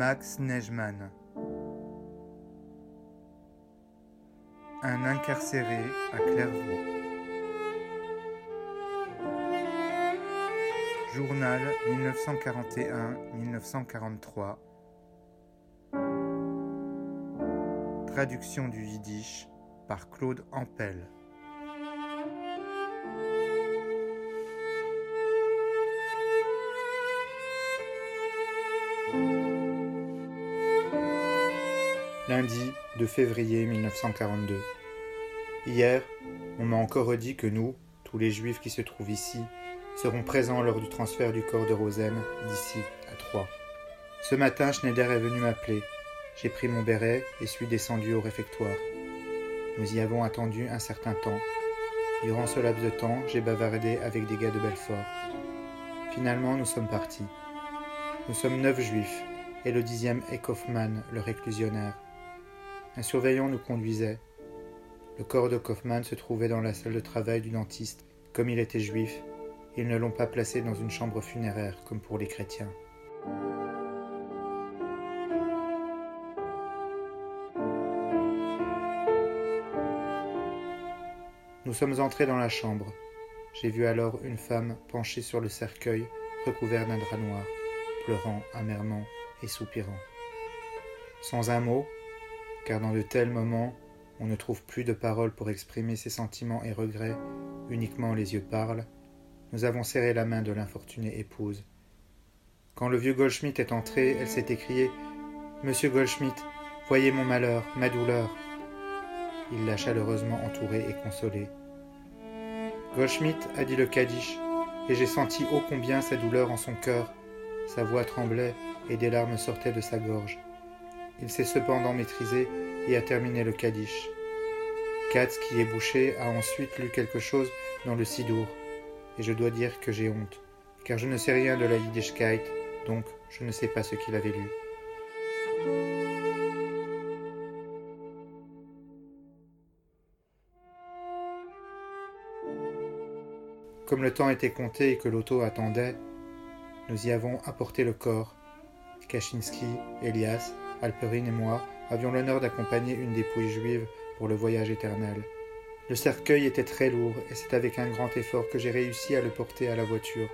Max Nejman. Un incarcéré à Clairvaux. Journal 1941-1943. Traduction du yiddish par Claude Ampel. Lundi 2 février 1942. Hier, on m'a encore dit que nous, tous les Juifs qui se trouvent ici, serons présents lors du transfert du corps de Rosen d'ici à Troyes. Ce matin, Schneider est venu m'appeler. J'ai pris mon béret et suis descendu au réfectoire. Nous y avons attendu un certain temps. Durant ce laps de temps, j'ai bavardé avec des gars de Belfort. Finalement, nous sommes partis. Nous sommes 9 Juifs, et le 10e est Kaufmann, le réclusionnaire. Un surveillant nous conduisait. Le corps de Kaufmann se trouvait dans la salle de travail du dentiste. Comme il était juif, ils ne l'ont pas placé dans une chambre funéraire comme pour les chrétiens. Nous sommes entrés dans la chambre. J'ai vu alors une femme penchée sur le cercueil, recouvert d'un drap noir, pleurant amèrement et soupirant. Sans un mot, car dans de tels moments, on ne trouve plus de paroles pour exprimer ses sentiments et regrets, uniquement les yeux parlent, nous avons serré la main de l'infortunée épouse. Quand le vieux Goldschmidt est entré, elle s'est écriée « Monsieur Goldschmidt, voyez mon malheur, ma douleur !» Il l'a chaleureusement entourée et consolée. Goldschmidt a dit le Kaddish, et j'ai senti ô combien sa douleur en son cœur. Sa voix tremblait et des larmes sortaient de sa gorge. Il s'est cependant maîtrisé et a terminé le Kaddish. Katz, qui est bouché, a ensuite lu quelque chose dans le Sidour. Et je dois dire que j'ai honte, car je ne sais rien de la Yiddishkeit, donc je ne sais pas ce qu'il avait lu. Comme le temps était compté et que l'auto attendait, nous y avons apporté le corps. Kaczynski, Elias, Alperine et moi avions l'honneur d'accompagner une dépouille juive pour le voyage éternel. Le cercueil était très lourd et c'est avec un grand effort que j'ai réussi à le porter à la voiture.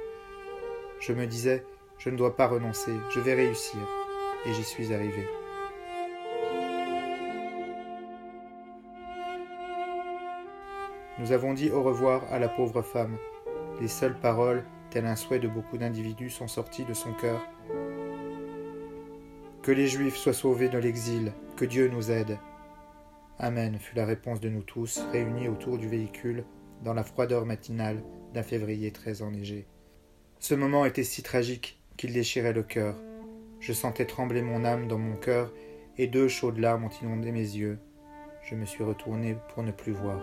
Je me disais, je ne dois pas renoncer, je vais réussir. Et j'y suis arrivé. Nous avons dit au revoir à la pauvre femme. Les seules paroles, tel un souhait de beaucoup d'individus, sont sorties de son cœur. Que les Juifs soient sauvés de l'exil, que Dieu nous aide. Amen fut la réponse de nous tous, réunis autour du véhicule, dans la froideur matinale d'un février très enneigé. Ce moment était si tragique qu'il déchirait le cœur. Je sentais trembler mon âme dans mon cœur, et 2 chaudes larmes ont inondé mes yeux. Je me suis retourné pour ne plus voir.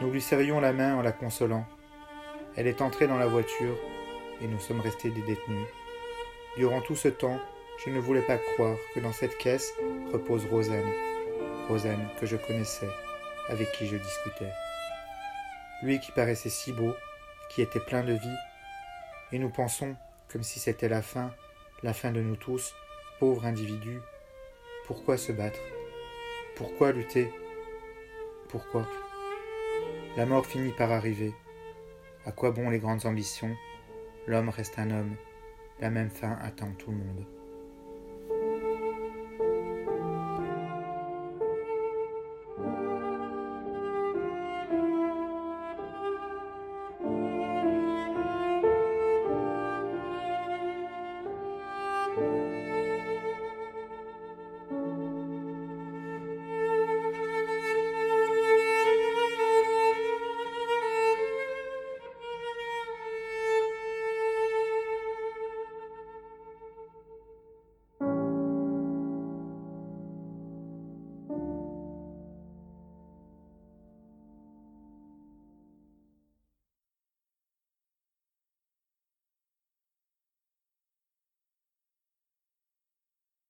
Nous lui serrions la main en la consolant. Elle est entrée dans la voiture et nous sommes restés des détenus. Durant tout ce temps, je ne voulais pas croire que dans cette caisse repose Rosanne. Rosanne que je connaissais, avec qui je discutais. Lui qui paraissait si beau, qui était plein de vie. Et nous pensons, comme si c'était la fin de nous tous, pauvres individus. Pourquoi se battre? Pourquoi lutter? Pourquoi ? La mort finit par arriver. À quoi bon les grandes ambitions? L'homme reste un homme. La même fin attend tout le monde.